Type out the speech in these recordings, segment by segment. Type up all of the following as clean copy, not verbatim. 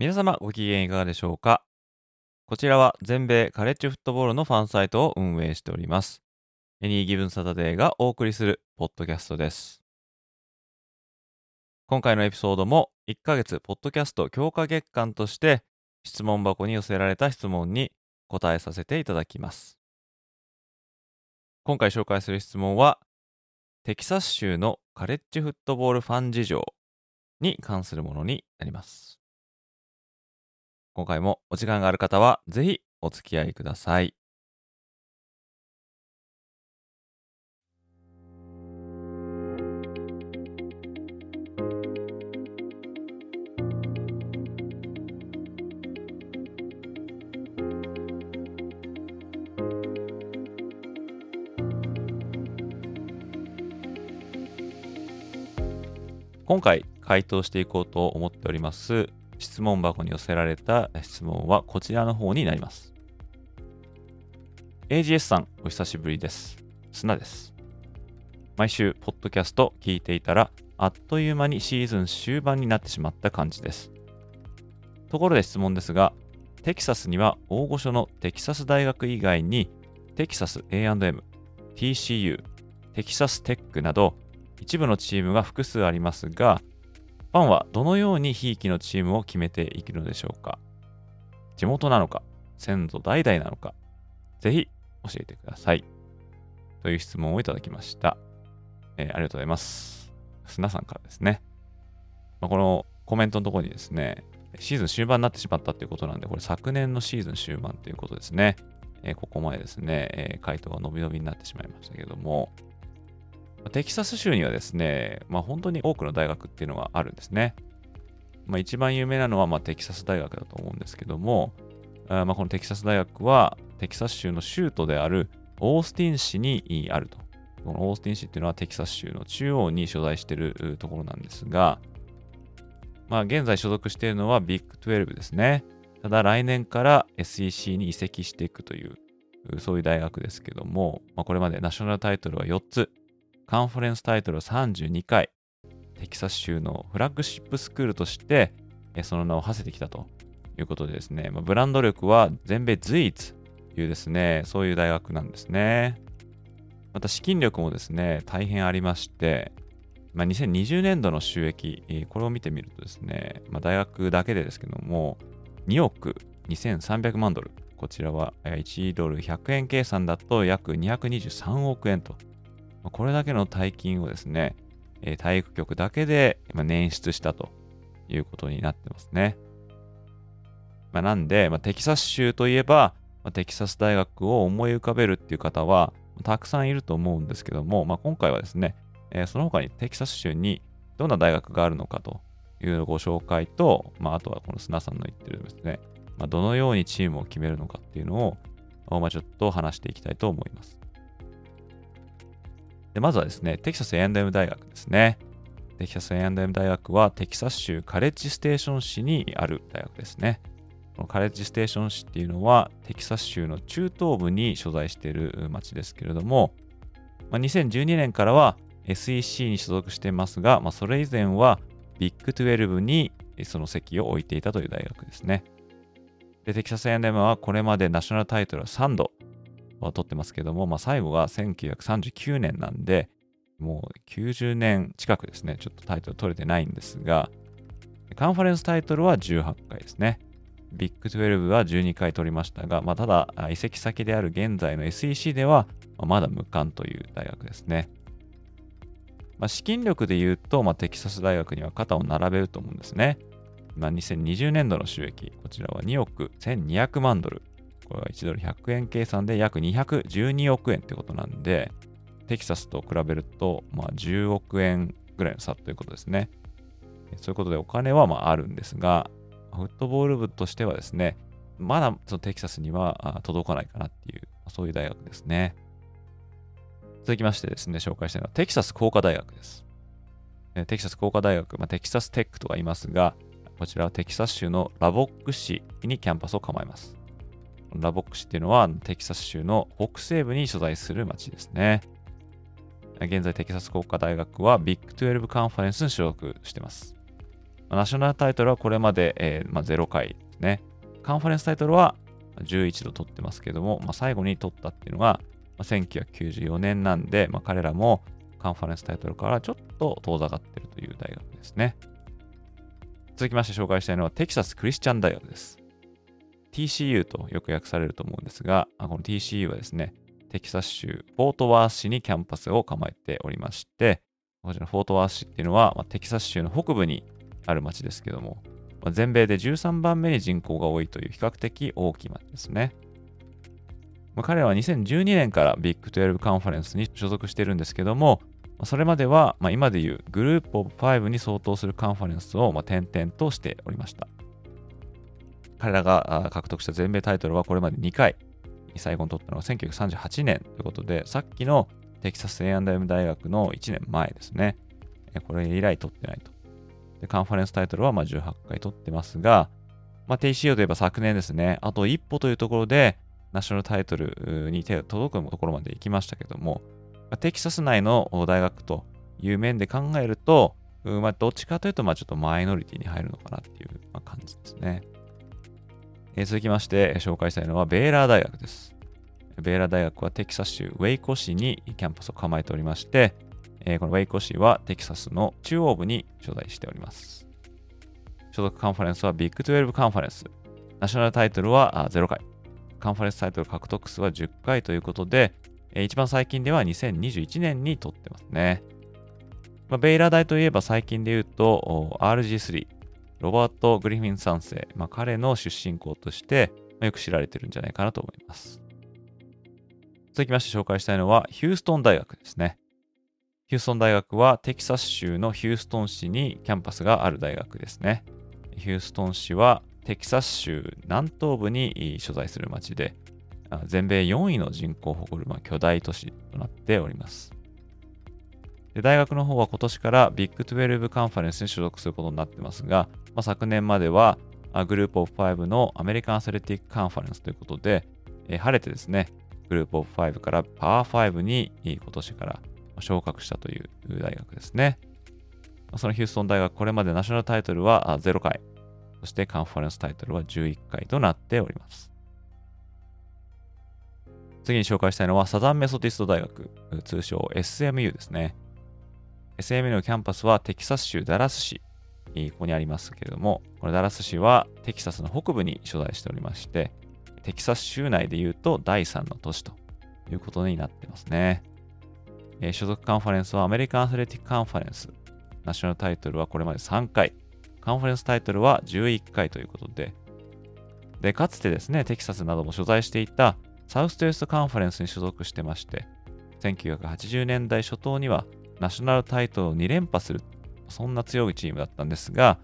皆様ご機嫌いかがでしょうか。こちらは全米カレッジフットボールのファンサイトを運営しております Any Given Saturday がお送りするポッドキャストです。今回のエピソードも1ヶ月ポッドキャスト強化月間として質問箱に寄せられた質問に答えさせていただきます。今回紹介する質問はテキサス州のカレッジフットボールファン事情に関するものになります。今回もお時間がある方はぜひお付き合いください。今回回答していこうと思っております質問箱に寄せられた質問はこちらの方になります。 AGS さんお久しぶりです。砂です。毎週ポッドキャスト聞いていたらあっという間にシーズン終盤になってしまった感じです。ところで質問ですがテキサスには大御所のテキサス大学以外にテキサス A&M、TCU、テキサステックなど一部のチームが複数ありますが、ファンはどのようにひいきのチームを決めていくのでしょうか。地元なのか、先祖代々なのか、ぜひ教えてください。という質問をいただきました。ありがとうございます。砂さんからですね。このコメントのところにですね、シーズン終盤になってしまったということなんで、これ昨年のシーズン終盤ということですね。ここまでですね、回答が伸び伸びになってしまいましたけれども、テキサス州にはですね、本当に多くの大学っていうのがあるんですね。一番有名なのはテキサス大学だと思うんですけども、このテキサス大学はテキサス州の州都であるオースティン市にあると。このオースティン市っていうのはテキサス州の中央に所在しているところなんですが、現在所属しているのはビッグ12ですね。ただ来年から SEC に移籍していくという、そういう大学ですけども、これまでナショナルタイトルは4つ、カンファレンスタイトル32回、テキサス州のフラッグシップスクールとして、その名を馳せてきたということでですね、ブランド力は全米随一というですね、そういう大学なんですね。また資金力もですね、大変ありまして、2020年度の収益、これを見てみるとですね、大学だけでですけども、2億2300万ドル、こちらは1ドル100円計算だと約223億円と、これだけの大金をですね、体育局だけで捻出したということになってますね。なんで、テキサス州といえば、テキサス大学を思い浮かべるっていう方はたくさんいると思うんですけども、今回はですね、その他にテキサス州にどんな大学があるのかというご紹介と、あとはこの砂さんの言ってるですね、どのようにチームを決めるのかっていうのを、ちょっと話していきたいと思います。でまずはですね、テキサス A&M 大学ですね。テキサス A&M 大学はテキサス州カレッジステーション市にある大学ですね。このカレッジステーション市っていうのはテキサス州の中東部に所在している町ですけれども、2012年からは SEC に所属していますが、それ以前はビッグ12にその席を置いていたという大学ですね。でテキサス A&M はこれまでナショナルタイトルは3度取ってますけども、最後が1939年なんで、もう90年近くですね、ちょっとタイトル取れてないんですが、カンファレンスタイトルは18回ですね。ビッグ12は12回取りましたが、ただ移籍先である現在の SEC ではまだ無冠という大学ですね。資金力でいうと、テキサス大学には肩を並べると思うんですね。2020年度の収益、こちらは2億1200万ドル。これは1ドル100円計算で約212億円ってことなんで、テキサスと比べると10億円ぐらいの差ということですね。そういうことでお金はまああるんですが、フットボール部としてはですね、まだそのテキサスには届かないかなっていう、そういう大学ですね。続きましてですね、紹介したいのはテキサス工科大学です。テキサス工科大学、テキサステックとか言いますが、こちらはテキサス州のラボック市にキャンパスを構えます。ラボック市っていうのはテキサス州の北西部に所在する町ですね。現在テキサス工科大学はビッグ12カンファレンスに所属しています。ナショナルタイトルはこれまで、0回ですね。カンファレンスタイトルは11度取ってますけども、最後に取ったっていうのが1994年なんで、彼らもカンファレンスタイトルからちょっと遠ざかっているという大学ですね。続きまして紹介したいのはテキサスクリスチャン大学です。TCU とよく訳されると思うんですが、この TCU はですね、テキサス州フォートワース市にキャンパスを構えておりまして、こちらフォートワース市っていうのは、テキサス州の北部にある町ですけども、全米で13番目に人口が多いという比較的大きい町ですね。彼らは2012年からビッグ12カンファレンスに所属しているんですけども、それまでは今でいうグループオブ5に相当するカンファレンスを転々としておりました。彼らが獲得した全米タイトルはこれまで2回、最後に取ったのは1938年ということで、さっきのテキサス A&M 大学の1年前ですね。これ以来取ってないと。でカンファレンスタイトルは18回取ってますが、TCU といえば昨年ですね、あと一歩というところでナショナルタイトルに手が届くところまで行きましたけども、テキサス内の大学という面で考えると、どっちかというとちょっとマイノリティに入るのかなっていう感じですね。続きまして紹介したいのはベーラー大学です。ベーラー大学はテキサス州ウェイコ市にキャンパスを構えておりまして、このウェイコ市はテキサスの中央部に所在しております。所属カンファレンスはビッグ12カンファレンス。ナショナルタイトルは0回。カンファレンスタイトル獲得数は10回ということで、一番最近では2021年に取ってますね。ベイラー大といえば最近で言うと RG3、ロバート・グリフィン3世、彼の出身校としてよく知られてるんじゃないかなと思います。続きまして紹介したいのはヒューストン大学ですね。ヒューストン大学はテキサス州のヒューストン市にキャンパスがある大学ですね。ヒューストン市はテキサス州南東部に所在する町で、全米4位の人口を誇る巨大都市となっております。で大学の方は今年からビッグ12カンファレンスに所属することになってますが、昨年まではグループオブ5のアメリカンアスレティックカンファレンスということで、晴れてですね、グループオブ5からパー5に今年から昇格したという大学ですね。そのヒューストン大学、これまでナショナルタイトルは0回、そしてカンファレンスタイトルは11回となっております。次に紹介したいのはサザンメソディスト大学、通称 SMU ですね。SMU のキャンパスはテキサス州ダラス市、ここにありますけれども、このダラス市はテキサスの北部に所在しておりまして、テキサス州内でいうと第3の都市ということになってますね。所属カンファレンスはアメリカンアスレティックカンファレンス、ナショナルタイトルはこれまで3回、カンファレンスタイトルは11回ということで、かつてですね、テキサスなども所在していたサウスウエストカンファレンスに所属してまして、1980年代初頭にはナショナルタイトルを2連覇する、そんな強いチームだったんですが、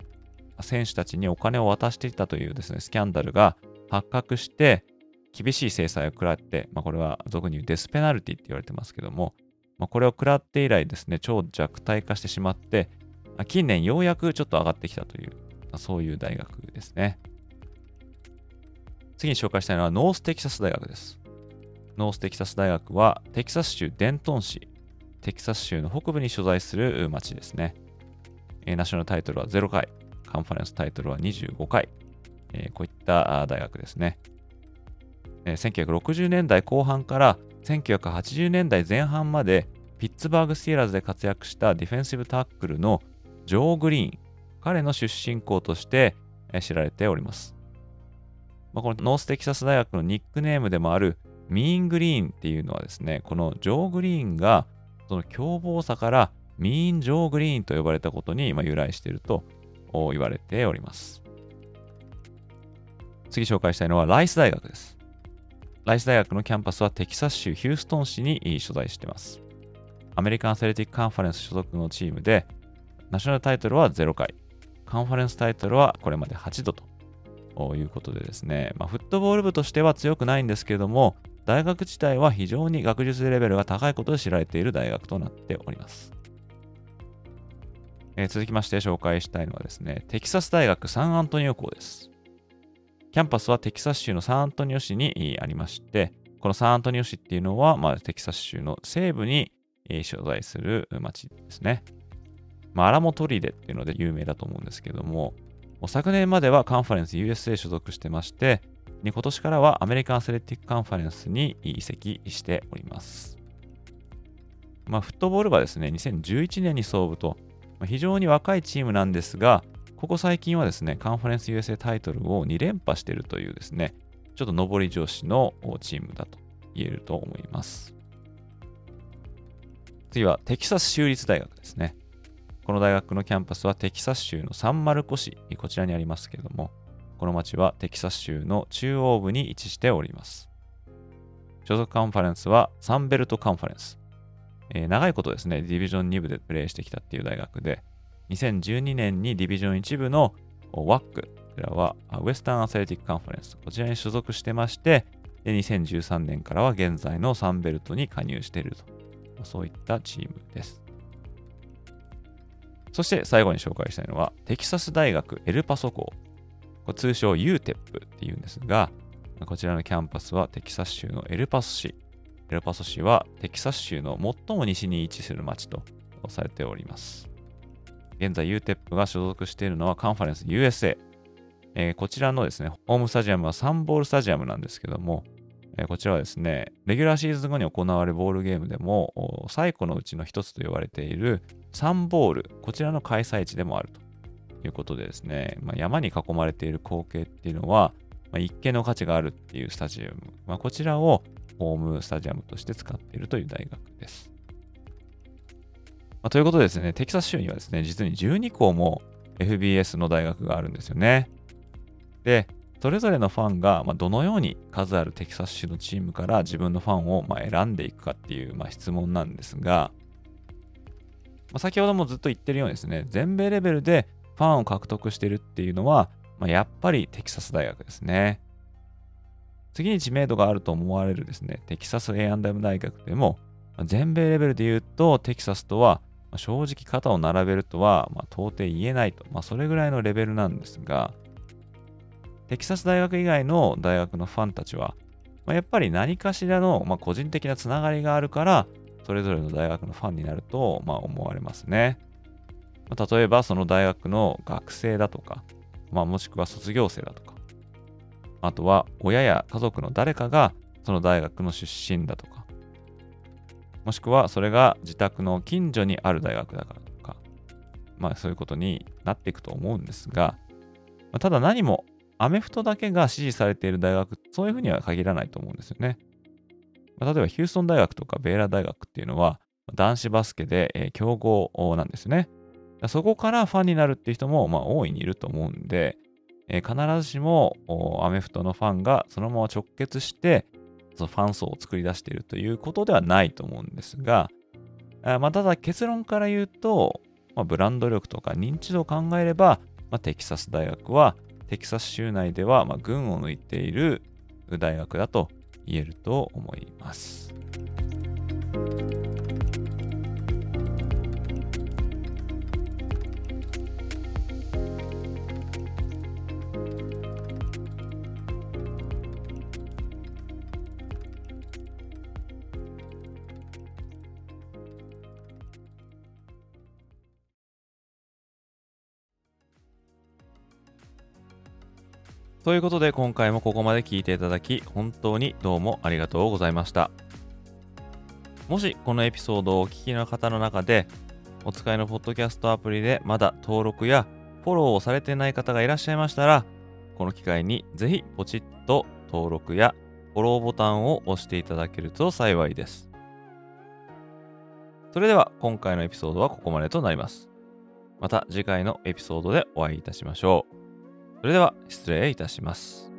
選手たちにお金を渡していたというですね、スキャンダルが発覚して、厳しい制裁を食らって、これは俗に言うデスペナルティって言われてますけども、これを食らって以来ですね、超弱体化してしまって、近年ようやくちょっと上がってきたという、そういう大学ですね。次に紹介したいのはノーステキサス大学です。ノーステキサス大学はテキサス州デントン市、テキサス州の北部に所在する町ですね。ナショナルタイトルは0回、カンファレンスタイトルは25回、こういった大学ですね。1960年代後半から1980年代前半までピッツバーグ・スティーラーズで活躍したディフェンシブタックルのジョー・グリーン、彼の出身校として知られております。このノーステキサス大学のニックネームでもあるミーン・グリーンっていうのはですね、このジョー・グリーンがその凶暴さからミーン・ジョー・グリーンと呼ばれたことに由来していると言われております。次紹介したいのはライス大学です。ライス大学のキャンパスはテキサス州ヒューストン市に所在しています。アメリカンアスレティックカンファレンス所属のチームで、ナショナルタイトルは0回、カンファレンスタイトルはこれまで8度ということでですね、フットボール部としては強くないんですけれども、大学自体は非常に学術レベルが高いことで知られている大学となっております。続きまして紹介したいのはですね、テキサス大学サンアントニオ校です。キャンパスはテキサス州のサンアントニオ市にありまして、このサンアントニオ市っていうのは、テキサス州の西部に所在する町ですね。アラモトリデっていうので有名だと思うんですけども、昨年まではカンファレンス USA 所属してまして、今年からはアメリカンアスレティックカンファレンスに移籍しております。フットボール部はですね、2011年に創部と、非常に若いチームなんですが、ここ最近はですね、カンファレンス USA タイトルを2連覇しているというですね、ちょっと上り調子のチームだと言えると思います。次はテキサス州立大学ですね。この大学のキャンパスはテキサス州のサンマルコ市、こちらにありますけれども、この町はテキサス州の中央部に位置しております。所属カンファレンスはサンベルトカンファレンス。長いことですね、ディビジョン2部でプレーしてきたっていう大学で、2012年にディビジョン1部の WAC、こちらはウェスタンアスレティックカンファレンス、こちらに所属してまして、2013年からは現在のサンベルトに加入していると、そういったチームです。そして最後に紹介したいのは、テキサス大学エルパソ校、通称 UTEP っていうんですが、こちらのキャンパスはテキサス州のエルパソ市、エルパソ市はテキサス州の最も西に位置する町とされております。現在 UTEP が所属しているのはカンファレンス USA。こちらのですね、ホームスタジアムはサンボールスタジアムなんですけども、こちらはですね、レギュラーシーズン後に行われるボールゲームでも最古のうちの一つと呼ばれているサンボール、こちらの開催地でもあるということでですね、山に囲まれている光景っていうのは、一見の価値があるっていうスタジアム、こちらをホームスタジアムとして使っているという大学です。ということでですね、テキサス州にはですね、実に12校も FBS の大学があるんですよね。で、それぞれのファンがどのように数あるテキサス州のチームから自分のファンを選んでいくかっていう質問なんですが、先ほどもずっと言ってるようにですね、全米レベルでファンを獲得しているっていうのは、やっぱりテキサス大学ですね。次に知名度があると思われるですね、テキサス A&M 大学でも、全米レベルで言うとテキサスとは正直肩を並べるとは到底言えないと、それぐらいのレベルなんですが、テキサス大学以外の大学のファンたちは、やっぱり何かしらの個人的なつながりがあるから、それぞれの大学のファンになると思われますね。例えばその大学の学生だとか、もしくは卒業生だとか、あとは親や家族の誰かがその大学の出身だとか、もしくはそれが自宅の近所にある大学だからとか、そういうことになっていくと思うんですが、ただ何もアメフトだけが支持されている大学、そういうふうには限らないと思うんですよね。例えばヒューストン大学とかベイラー大学っていうのは男子バスケで強豪なんですよね。そこからファンになるっていう人も大いにいると思うんで、必ずしもアメフトのファンがそのまま直結してそのファン層を作り出しているということではないと思うんですが、ただ結論から言うと、ブランド力とか認知度を考えれば、テキサス大学はテキサス州内では群を抜いている大学だと言えると思います。ということで今回もここまで聞いていただき本当にどうもありがとうございました。もしこのエピソードをお聞きの方の中でお使いのポッドキャストアプリでまだ登録やフォローをされていない方がいらっしゃいましたら、この機会にぜひポチッと登録やフォローボタンを押していただけると幸いです。それでは今回のエピソードはここまでとなります。また次回のエピソードでお会いいたしましょう。それでは失礼いたします。